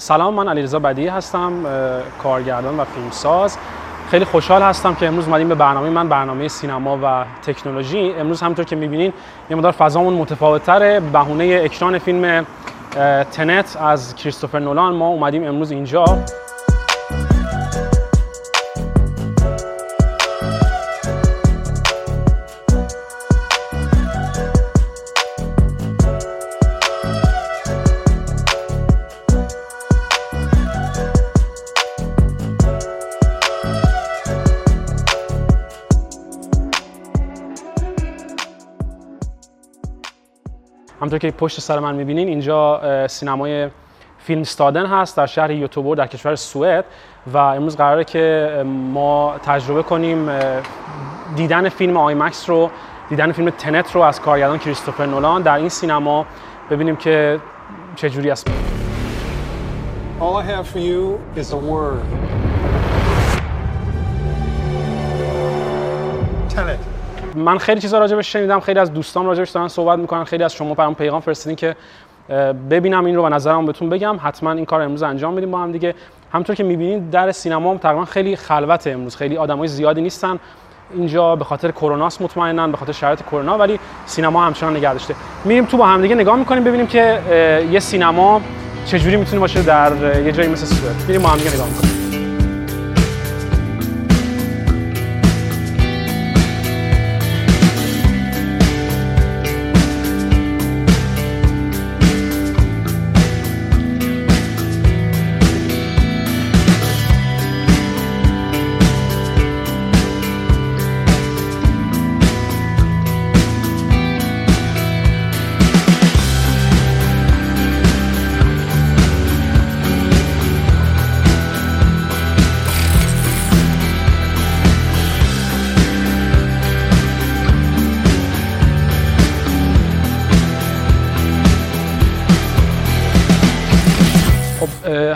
سلام، من علیرضا بادی هستم، کارگردان و فیلمساز. خیلی خوشحال هستم که امروز اومدیم به برنامه من، برنامه سینما و تکنولوژی. امروز همونطور که می‌بینین یه مقدار فضامون متفاوت‌تره. بهونه اکران فیلم تنت از کریستوفر نولان ما اومدیم امروز اینجا. همونطور که پشت سر من می‌بینین اینجا سینمای فیلمستادن هست در شهر یوتبری در کشور سوئد و امروز قراره که ما تجربه کنیم دیدن فیلم آیمکس رو، دیدن فیلم تنت رو از کارگردان کریستوفر نولان در این سینما، ببینیم که چه جوری است. All I have for you is a word. Tenet. من خیلی چیزا راجبش شنیدم، خیلی از دوستان راجبش دارن صحبت میکنن، خیلی از شما برام پیغام فرستیدین که ببینم این رو و نظرمو بهتون بگم. حتما این کار امروز انجام میدیم با هم دیگه. همونطور که میبینید در سینما هم تقریبا خیلی خلوته امروز، خیلی آدمای زیادی نیستن اینجا به خاطر کروناست، مطمئنا به خاطر شرایط کرونا، ولی سینما همچنان نگه داشته. میریم تو با هم دیگه نگاه میکنیم ببینیم که یه سینما چجوری میتونه باشه در یه جایی مثل سوئد. میریم با هم دیگه نگاه میکنیم.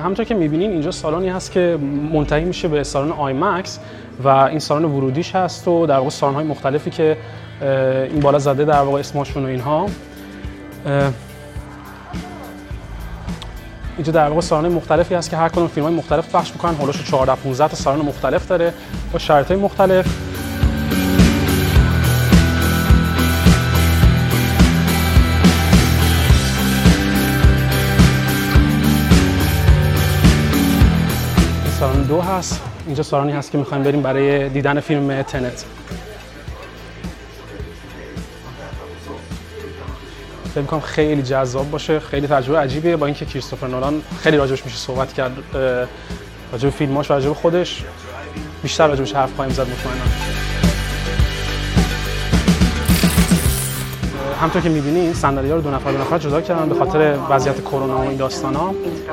همونطور که می‌بینین اینجا سالنی هست که منتهی میشه به سالن آیمکس و این سالن ورودیش هست و در واقع سالن‌های مختلفی که این بالا زده در واقع اسمشون و اینها. اینجا در واقع سالن مختلفی هست که هر کدوم فیلم‌های مختلف پخش می‌کنن. هولوش 14 15 تا سالن مختلف داره با شرایط‌های مختلف. دو هست. اینجا سالنی هست که می‌خوایم بریم برای دیدن فیلم تنت. فکر می‌کنم خیلی جذاب باشه، خیلی تجربه عجیبیه، با اینکه کریستوفر نولان خیلی راجبش میشه صحبت کرد، راجب فیلماش و راجب خودش بیشتر راجبش حرف خواهیم زد مطمئناً. همونطور که می‌بینین صندلی‌ها رو دو نفر جدا کردن به خاطر وضعیت کرونا و این داستانا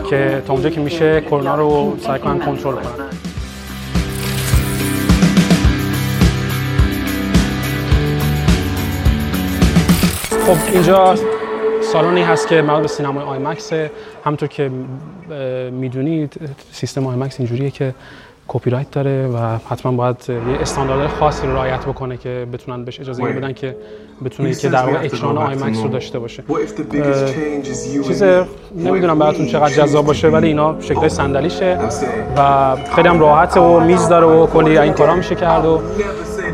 که تا اونجا که میشه کرونا رو سعی کنن کنترل کنن. خب اینجا سالنی هست که مربوط به سینمای آیمکس. همونطور که می‌دونید سیستم آیمکس اینجوریه که کپی رایت داره و حتما باید یه استاندارد خاصی رو رعایت بکنه که بتونن بهش اجازه بدن که بتونه که در واقع اکران آیمکس رو داشته باشه. چیز نمیدونم براتون چقدر جذاب باشه، ولی اینا شکلای صندلیشه و خیلی هم راحته و میز داره و کلی این کارا میشه کرد و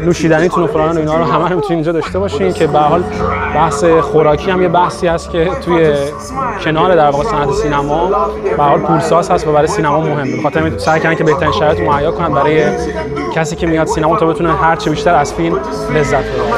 نوشیدنیتون و فلان و اینا رو همه میتونین اینجا داشته باشین که به هر حال بحث خوراکی هم یه بحثی هست که توی کنار در واقع صنعت سینما به هر حال پولساز هست و برای سینما مهمه. به خاطر همین سعی کردن که بهترین شرایط رو مهیا کنن برای کسی که میاد سینما تا بتونه هر چه بیشتر از فیلم لذت ببره.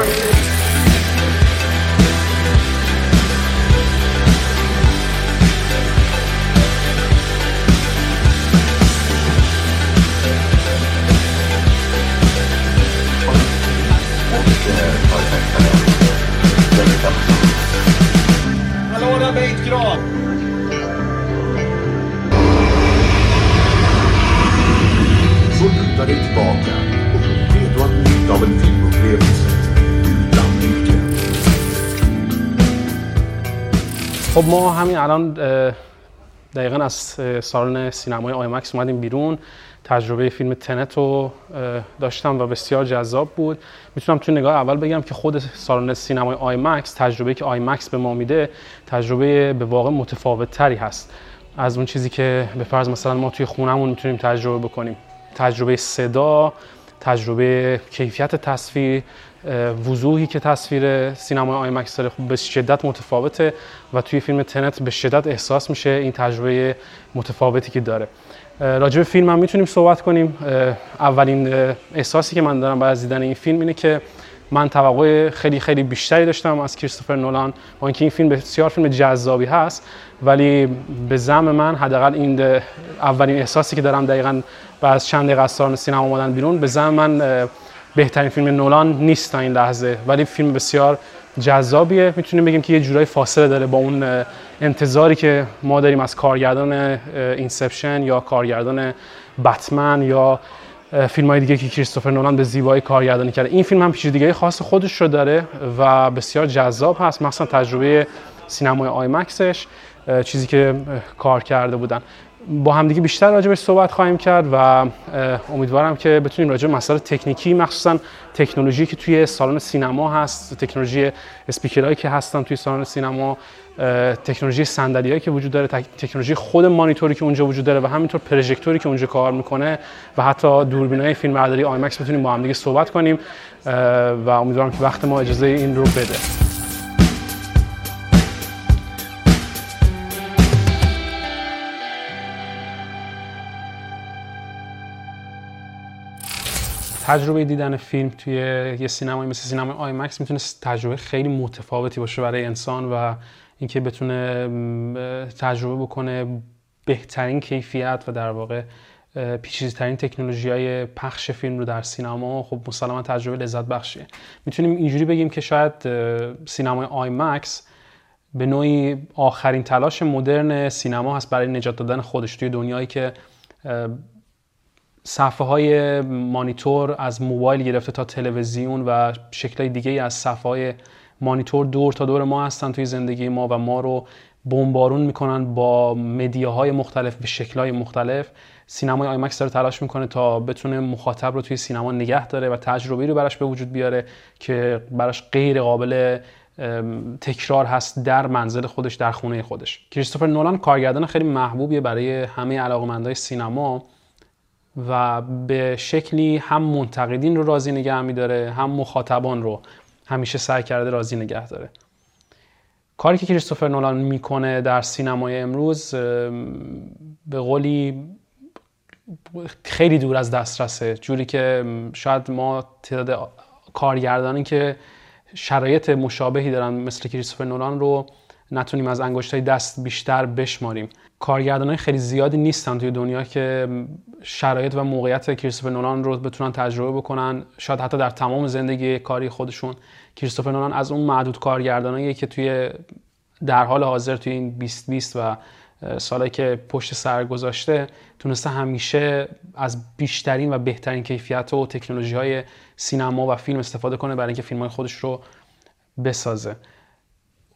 خب ما همین الان دقیقاً از سالن سینمای آیمکس اومدیم بیرون. تجربه فیلم تنت رو داشتم و بسیار جذاب بود. میتونم تو نگاه اول بگم که خود سالن سینمای آیمکس، تجربه‌ای که آیمکس به ما میده، تجربه به واقع متفاوت تری هست. از اون چیزی که به فرض مثلا ما توی خونمون میتونیم تجربه بکنیم. تجربه صدا، تجربه کیفیت تصویر، وضوحی که تصویر سینمای آیمکس داره به شدت متفاوته و توی فیلم تنت به شدت احساس میشه این تجربه متفاوتی که داره. راجع به فیلم هم میتونیم صحبت کنیم. اولین احساسی که من دارم بعد از دیدن این فیلم اینه که من توقع خیلی بیشتری داشتم از کریستوفر نولان، با اینکه این فیلم بسیار فیلم جذابی هست، ولی به زعم من حداقل این اولین احساسی که دارم دقیقاً بعد از چند دقیقه از سالن سینما اومدن بیرون، به زعم من بهترین فیلم نولان نیست تا این لحظه، ولی فیلم بسیار جذابیه. میتونیم بگیم که یه جورای فاصله داره با اون انتظاری که ما داریم از کارگردان اینسپشن یا کارگردان باتمن یا فیلم‌های دیگه که کریستوفر نولان به زیبایی کارگردانی کرده. این فیلم هم پیچیدگی خاص خودش رو داره و بسیار جذاب هست، مثلا تجربه سینمای آیمکسش، چیزی که کار کرده بودن. با همدیگه بیشتر راجع بهش صحبت خواهیم کرد و امیدوارم که بتونیم راجع به مسائل تکنیکی، مخصوصا تکنولوژی که توی سالن سینما هست، تکنولوژی اسپیکرهایی که هستن توی سالن سینما، تکنولوژی صندلیایی که وجود داره، تکنولوژی خود مانیتوری که اونجا وجود داره و همینطور پروژکتوری که اونجا کار میکنه و حتی دوربینای فیلمبرداری آیمکس، بتونیم با همدیگه صحبت کنیم و امیدوارم که وقت ما اجازه این رو بده. تجربه دیدن فیلم توی یه سینمای مثل سینمای آیمکس میتونه تجربه خیلی متفاوتی باشه برای انسان و اینکه بتونه تجربه بکنه بهترین کیفیت و در واقع پیچیده‌ترین تکنولوژی‌های پخش فیلم رو در سینما، خب مسلماً تجربه لذت بخشه. میتونیم اینجوری بگیم که شاید سینمای آیمکس به نوعی آخرین تلاش مدرن سینما هست برای نجات دادن خودش توی دنیایی که صفحه‌های مانیتور از موبایل گرفته تا تلویزیون و شکل‌های دیگه‌ای از صفحه‌های مانیتور دور تا دور ما هستن توی زندگی ما و ما رو بمبارون میکنن با مدیاهای مختلف به شکل‌های مختلف. سینمای آیمکس داره تلاش میکنه تا بتونه مخاطب رو توی سینما نگه داره و تجربه‌ای رو براش به وجود بیاره که براش غیر قابل تکرار هست در منزل خودش، در خونه خودش. کریستوفر نولان کارگردان خیلی محبوبیه برای همه علاقه‌مندای سینما و به شکلی هم منتقدین رو راضی نگه می‌داره، هم مخاطبان رو همیشه سعی کرده راضی نگه داره. کاری که کریستوفر نولان میکنه در سینمای امروز به قولی خیلی دور از دسترسه، جوری که شاید ما تعداد کارگردانی که شرایط مشابهی دارن مثل کریستوفر نولان رو نتونیم از انگشتای دست بیشتر بشماریم. کارگردانای خیلی زیادی نیستن توی دنیا که شرایط و موقعیت کریستوفر نولان رو بتونن تجربه بکنن. شاید حتی در تمام زندگی کاری خودشون کریستوفر نولان از اون معدود کارگردانایی که توی در حال حاضر توی این 2020 و سالایی که پشت سر گذاشته تونسته همیشه از بیشترین و بهترین کیفیت و تکنولوژی‌های سینما و فیلم استفاده کنه برای اینکه فیلم‌های خودش رو بسازه.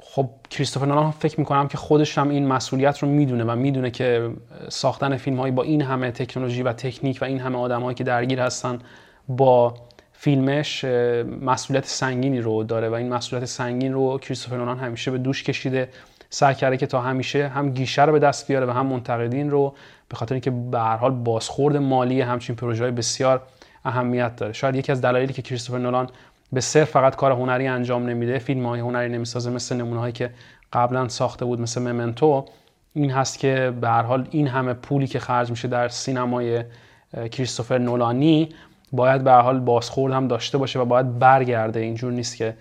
خب کریستوفر نولان فکر میکنم که خودش هم این مسئولیت رو میدونه و میدونه که ساختن فیلم‌های با این همه تکنولوژی و تکنیک و این همه آدم‌هایی که درگیر هستن با فیلمش مسئولیت سنگینی رو داره و این مسئولیت سنگین رو کریستوفر نولان همیشه به دوش کشیده، سعی کرده که تا همیشه هم گیشه رو به دست بیاره و هم منتقدین رو، به خاطر اینکه به هر حال بازخورد مالی همچین پروژه‌ای بسیار اهمیت داره. شاید یکی از دلایلی که کریستوفر نولان به صرف فقط کار هنری انجام نمیده، فیلم‌های هنری نمیسازه مثل نمونه‌هایی که قبلا ساخته بود مثل ممنتو، این هست که به هر حال این همه پولی که خرج میشه در سینمای کریستوفر نولانی باید به هر حال بازخورد هم داشته باشه و باید برگرده. اینجور نیست که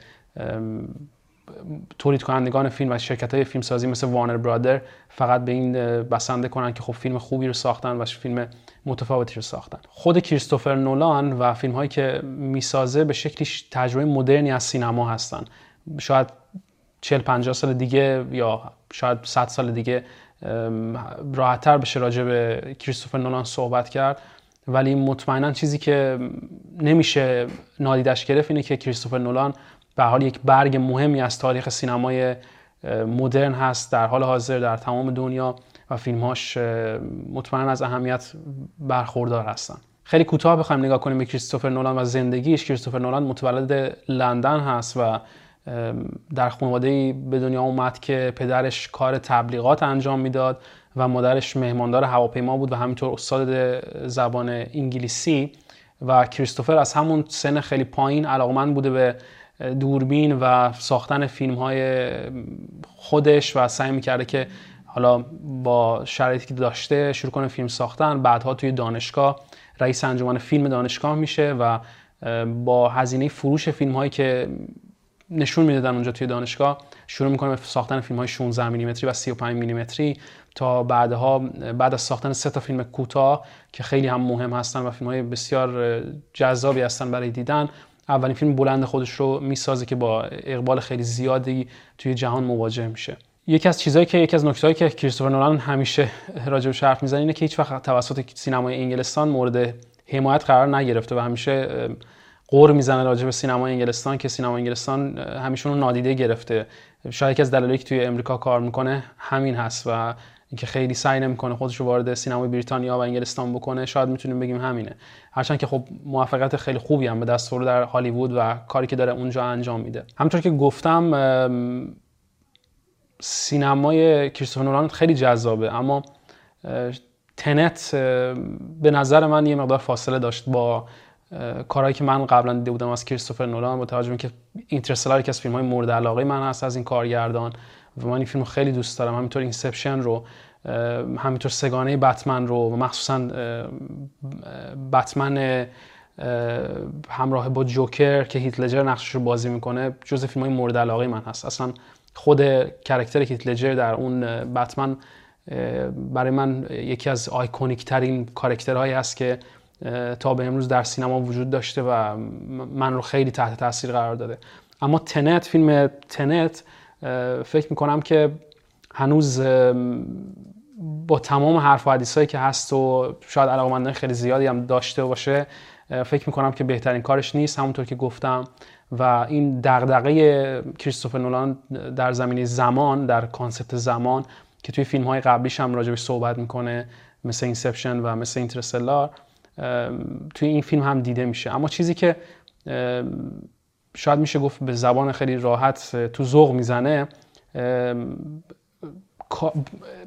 تولید کنندگان فیلم و شرکت‌های فیلمسازی مثل وانر برادر فقط به این بسنده کنن که خب فیلم خوبی رو ساختن و فیلم متفاوتی رو ساختن. خود کریستوفر نولان و فیلم‌هایی که میسازه به شکلی تجربه مدرنی از سینما هستن. شاید 40-50 سال دیگه یا شاید 100 سال دیگه راحت‌تر بشه راجع به کریستوفر نولان صحبت کرد، ولی مطمئناً چیزی که نمیشه نادیدش گرفت اینه که کریستوفر نولان به حال یک برگ مهمی از تاریخ سینمای مدرن هست در حال حاضر در تمام دنیا و فیلمهاش مطمئن از اهمیت برخوردار هستن. خیلی کوتاه بخوایم نگاه کنیم به کریستوفر نولان و زندگیش، کریستوفر نولان متولد لندن هست و در خانواده‌ای به دنیا اومد که پدرش کار تبلیغات انجام میداد و مادرش مهماندار هواپیما بود و همینطور استاد زبان انگلیسی. و کریستوفر از همون سن خیلی پایین علاقمند بوده به دوربین و ساختن فیلم‌های خودش و سعی می‌کرده که حالا با شرایطی که داشته شروع کنه فیلم ساختن. بعدها توی دانشگاه رئیس انجمن فیلم دانشگاه میشه و با هزینه فروش فیلم‌هایی که نشون میدادن اونجا توی دانشگاه شروع میکنه به ساختن فیلم‌های 16 میلیمتری و 35 میلیمتری تا بعدها بعد از ساختن 3 تا فیلم کوتاه که خیلی هم مهم هستن و فیلم‌های بسیار جذابی هستن برای دیدن، اولین فیلم بلند خودش رو میسازه که با اقبال خیلی زیادی توی جهان مواجه میشه. یکی از نکتهایی که کریستوفر نولان همیشه راجعش حرف میزنه اینه که هیچ وقت توسط سینمای انگلستان مورد حمایت قرار نگرفته و همیشه قور میزنه راجع به سینمای انگلستان که سینمای انگلستان همیشون رو نادیده گرفته. شاید یکی از دلایلی که توی امریکا کار میکنه همین هست و اینکه خیلی سعی نمیکنه خودش رو وارد سینمای بریتانیا و انگلستان بکنه. شاید میتونیم بگیم همینه، هرچند که خب موفقیت خیلی خوبی هم به دست آورده در هالیوود و کاری که داره اونجا انجام میده. همونطور که گفتم سینمای کریستوفر نولان خیلی جذابه، اما تنت به نظر من یه مقدار فاصله داشت با کارهایی که من قبلا دیده بودم از کریستوفر نولان، با توجه به اینکه اینترستلار یکی از فیلم‌های مورد علاقه من هست از این کارگردان و من این فیلم رو خیلی دوست دارم، همینطور اینسپشن رو، همینطور سگانه باتمن رو و مخصوصا باتمن همراه با جوکر که هیتلجر نقشش رو بازی میکنه جزو فیلم‌های مورد علاقه من هست. اصلا خود کاراکتر هیتلجر در اون باتمن برای من یکی از آیکونیک ترین کاراکترهایی هست که تا به امروز در سینما وجود داشته و من رو خیلی تحت تاثیر قرار داده. اما فیلم تنت فکر میکنم که هنوز با تمام حرف و حدیثایی که هست و شاید علاقمندان خیلی زیادی هم داشته باشه، فکر میکنم که بهترین کارش نیست، همونطور که گفتم. و این دغدغه کریستوفر نولان در زمینه زمان، در کانسپت زمان که توی فیلم‌های قبلیش هم راجع بهش صحبت میکنه، مثل اینسپشن و مثل اینترستلار، توی این فیلم هم دیده میشه. اما چیزی که شاید میشه گفت به زبان خیلی راحت تو ذوق میزنه،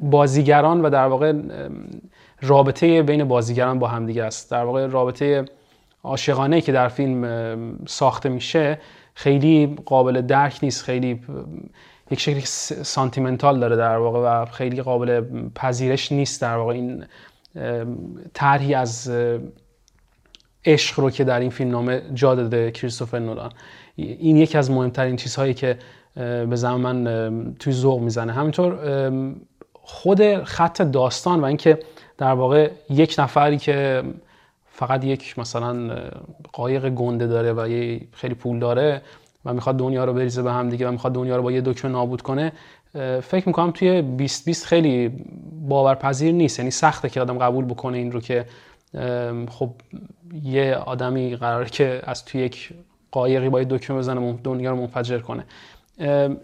بازیگران و در واقع رابطه بین بازیگران با همدیگه است. در واقع رابطه عاشقانه‌ای که در فیلم ساخته میشه خیلی قابل درک نیست، خیلی یک شکلی سانتیمنتال داره در واقع و خیلی قابل پذیرش نیست. در واقع این طرحی از عشق رو که در این فیلمنامه جا داده کریستوفر نولان، این یکی از مهمترین چیزهایی که به زعم من توی ذوق میزنه. همینطور خود خط داستان و اینکه در واقع یک نفری که فقط یک مثلا قایق گنده داره و یه خیلی پول داره و میخواد دنیا رو بریزه به هم دیگه و میخواد دنیا رو با یه دکمه نابود کنه، فکر میکنم توی 2020 خیلی باورپذیر نیست. یعنی سخته که آدم قبول بکنه این رو که خب یه آدمی قراره که از توی یک قایقی با یه دکمه بزنه دنیا رو منفجر کنه.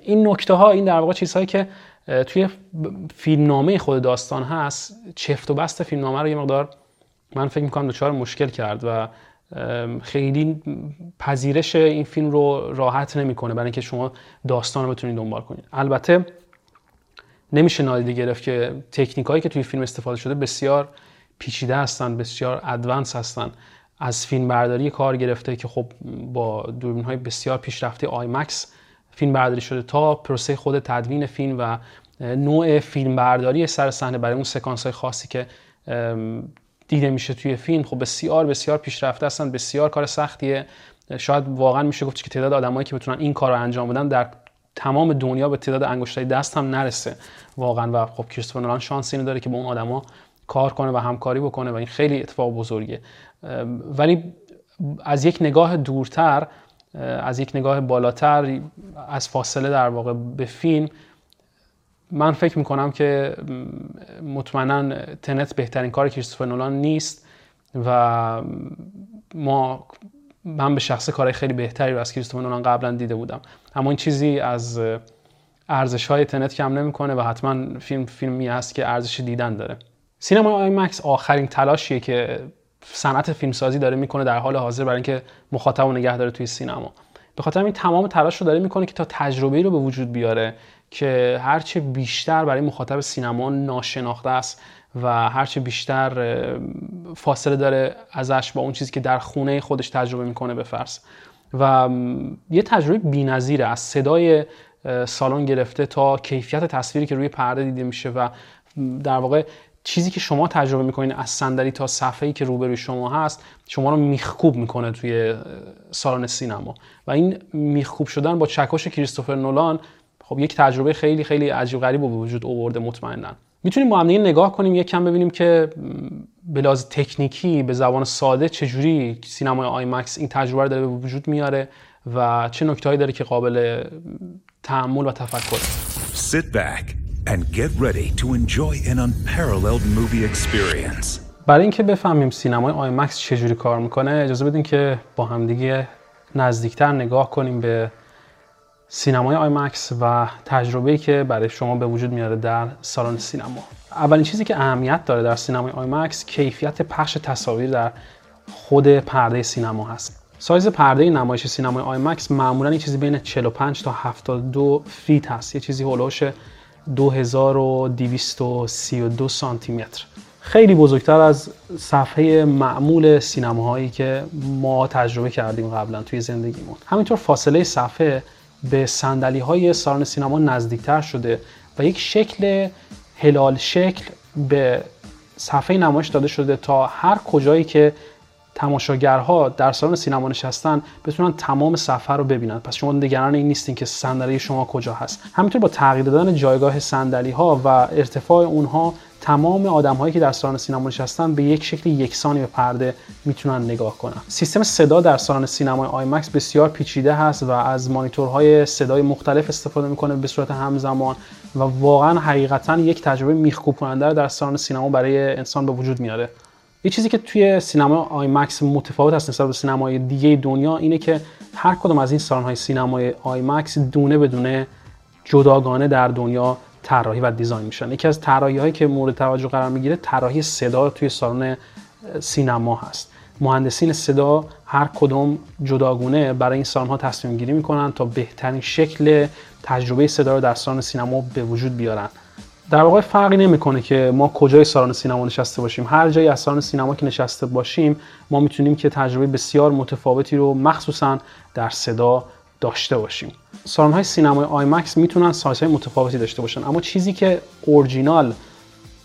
این نکته ها، این در واقع چیزهایی که توی فیلمنامه خود داستان هست، چفت و بست فیلمنامه رو یه مقدار من فکر میکنم دچار مشکل کرد و خیلی پذیرش این فیلم رو راحت نمیکنه برای اینکه شما داستان رو بتونید دنبال کنید. البته نمیشه نادیده گرفت که تکنیکایی که توی فیلم استفاده شده بسیار پیچیده هستن، بسیار ادوانس هستن. از فیلم برداری کار گرفته که خب با دوربین‌های بسیار پیشرفته آیمکس فیلم برداری شده تا پروسه خود تدوین فیلم و نوع فیلم برداری سر صحنه برای اون سکانس‌های خاصی که دیده میشه توی فیلم، خب بسیار پیشرفته هستن. بسیار کار سختیه، شاید واقعا میشه گفت که تعداد آدمایی که بتونن این کار رو انجام بدن در تمام دنیا به تعداد انگشتای دست هم نرسه واقعا. و خب کریستوفر نولان شانس اینو داره که با اون آدما کار کنه و همکاری بکنه و این خیلی اتفاق بزرگه. ولی از یک نگاه دورتر، از یک نگاه بالاتر، از فاصله در واقع به فیلم، من فکر میکنم که مطمئناً تنت بهترین کار کریستوفر نولان نیست و من به شخص کارهای خیلی بهتری رو از کریستوفر نولان قبلا دیده بودم، اما این چیزی از ارزش‌های تنت کم نمیکنه و حتما فیلمی هست که ارزش دیدن داره. سینما آیمکس آخرین تلاشیه که صنعت فیلمسازی داره میکنه در حال حاضر برای اینکه مخاطب رو نگه داره توی سینما. به خاطر این تمام تلاش رو داره میکنه که تا تجربه‌ای رو به وجود بیاره که هرچه بیشتر برای مخاطب سینما ناشناخته است و هرچه بیشتر فاصله داره ازش با اون چیزی که در خونه خودش تجربه میکنه به فرض. و یه تجربه بی‌نظیره، از صدای سالن گرفته تا کیفیت تصویری که روی پرده دیده میشه و در واقع چیزی که شما تجربه میکنین از صندلی تا صفحه‌ای که روبروی شما هست شما رو میخکوب میکنه توی سالن سینما. و این میخکوب شدن با چکش کریستوفر نولان خب یک تجربه خیلی خیلی عجیب غریب به وجود آورده. مطمئنا میتونیم با هم دیگه نگاه کنیم یک کم ببینیم که به لحاظ تکنیکی به زبان ساده چجوری سینمای آی مکس این تجربه رو داره به وجود میاره و چه نکته‌ای داره که قابل تأمل و تفکر. Sit back and get ready to enjoy an unparalleled movie experience. برای اینکه بفهمیم سینمای آی مکس چجوری کار میکنه اجازه بدین که با هم دیگه نزدیکتر نگاه کنیم به سینمای آی مکس و تجربه‌ای که برای شما به وجود میاره در سالن سینما. اولین چیزی که اهمیت داره در سینمای آی مکس کیفیت پخش تصاویر در خود پرده سینما هست. سایز پرده نمایش سینمای آی مکس معمولاً یه چیزی بین 45 تا 72 فیت هست، یه چیزی هولوش 2232 سانتی متر. خیلی بزرگتر از صفحه معمول سینماهایی که ما تجربه کردیم قبلا توی زندگیمون. همینطور فاصله صفحه به صندلی‌های سالن سینما نزدیکتر شده و یک شکل هلال شکل به صفحه نمایش داده شده تا هر کجایی که تماشاگرها در سالن سینما نشستن بتونن تمام صفحه رو ببینن. پس شما نگران این نیستین که صندلی شما کجا هست. همینطور با تغییر دادن جایگاه صندلی‌ها و ارتفاع اونها تمام آدم‌هایی که در سالن سینما نشستن به یک شکل یکسانی به پرده میتونن نگاه کنن. سیستم صدا در سالن سینمای آی مکس بسیار پیچیده هست و از مانیتورهای صدای مختلف استفاده میکنه به صورت همزمان و واقعا حقیقتا یک تجربه میخکوب کننده در سالن سینما برای انسان به وجود میاره. یه چیزی که توی سینما آی مکس متفاوت هست نسبت به سینمای دیگه دنیا اینه که هر کدوم از این سالن‌های سینمای آی مکس دونه به دونه جداگانه در دنیا طراحی و دیزاین میشن. یکی از طراحی‌هایی که مورد توجه قرار میگیره طراحی صدا توی سالن سینما هست. مهندسین صدا هر کدوم جداگونه برای این سالن‌ها تصمیم گیری میکنن تا بهترین شکل تجربه صدا رو در سالن سینما به وجود بیارن. در واقع فرقی نمیکنه که ما کجای سالن سینما نشسته باشیم، هر جایی از سالن سینما که نشسته باشیم ما میتونیم که تجربه بسیار متفاوتی رو مخصوصا در صدا داشته باشیم. سالن‌های سینمای آی مکس میتونن سایزهای متفاوتی داشته باشن، اما چیزی که اورجینال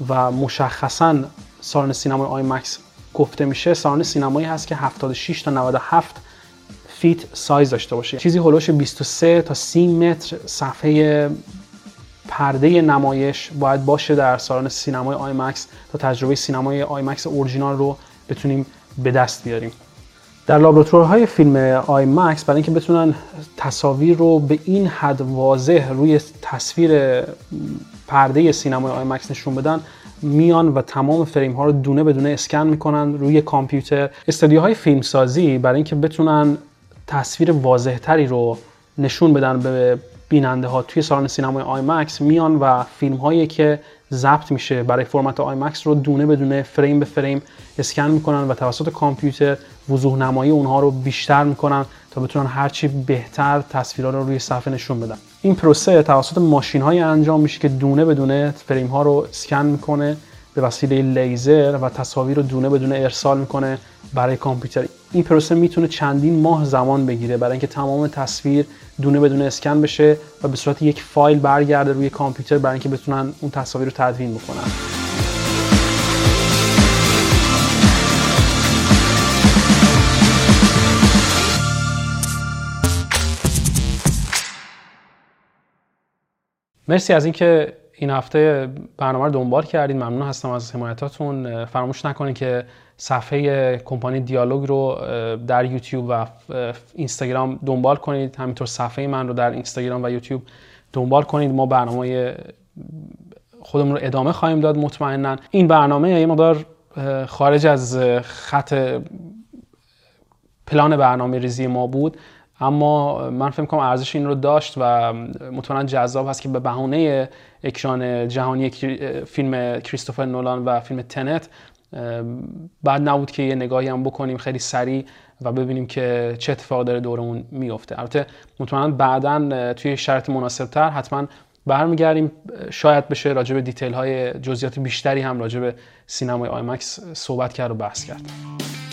و مشخصا سالن سینمای آی مکس گفته میشه سالن سینمایی هست که 76 تا 97 فیت سایز داشته باشه، چیزی هولوش 23 تا 30 متر صفحه پرده نمایش باید باشه در سالن سینمای آی مکس تا تجربه سینمای آی مکس اورجینال رو بتونیم به دست بیاریم. در لابراتوارهای فیلم آی مکس برای اینکه بتونن تصاویر رو به این حد واضح روی تصویر پرده سینمای آی مکس نشون بدن میان و تمام فریم ها رو دونه به دونه اسکن میکنن روی کامپیوتر. استودیوهای فیلمسازی برای اینکه بتونن تصویر واضح تری رو نشون بدن به بیننده ها توی سالن سینمای آی مکس میان و فیلم هایی که ضبط میشه برای فرمت آی مکس رو دونه به دونه فریم به فریم اسکن میکنن و توسط کامپیوتر وضوح نمایی اونها رو بیشتر میکنن تا بتونن هرچی بهتر تصویرها رو روی صفحه نشون بدن. این پروسه توسط ماشین های انجام میشه که دونه به دونه فریم ها رو اسکن میکنه به وسیله لیزر و تصاویر رو دونه به دونه ارسال میکنه برای کامپیوتر. این پروسه میتونه چندین ماه زمان بگیره برای اینکه تمام تصویر دونه به دونه اسکن بشه و به صورت یک فایل برگرده روی کامپیوتر برای اینکه بتونن اون تصاویر رو تدوین بکنن. مرسی از اینکه این هفته برنامه رو دنبال کردید. ممنون هستم از حمایتاتون. فراموش نکنید که صفحه کمپانی دیالوگ رو در یوتیوب و اینستاگرام دنبال کنید. همینطور صفحه من رو در اینستاگرام و یوتیوب دنبال کنید. ما برنامه خودمون رو ادامه خواهیم داد مطمئنا. این برنامه یه مقدار خارج از خط پلان برنامه ریزی ما بود، اما من فکر می‌کنم ارزش این رو داشت و مطمئنا جذاب هست که به بهانه اکران جهانی فیلم کریستوفر نولان و فیلم تنت بعد نبود که یه نگاهی هم بکنیم خیلی سریع و ببینیم که چه اتفاقی داره دورمون میفته. البته مطمئناً بعداً توی شرط مناسبتر حتماً برمیگردیم، شاید بشه راجع به دیتیل های جزئیات بیشتری هم راجع به سینمای آیمکس صحبت کرد و بحث کرد.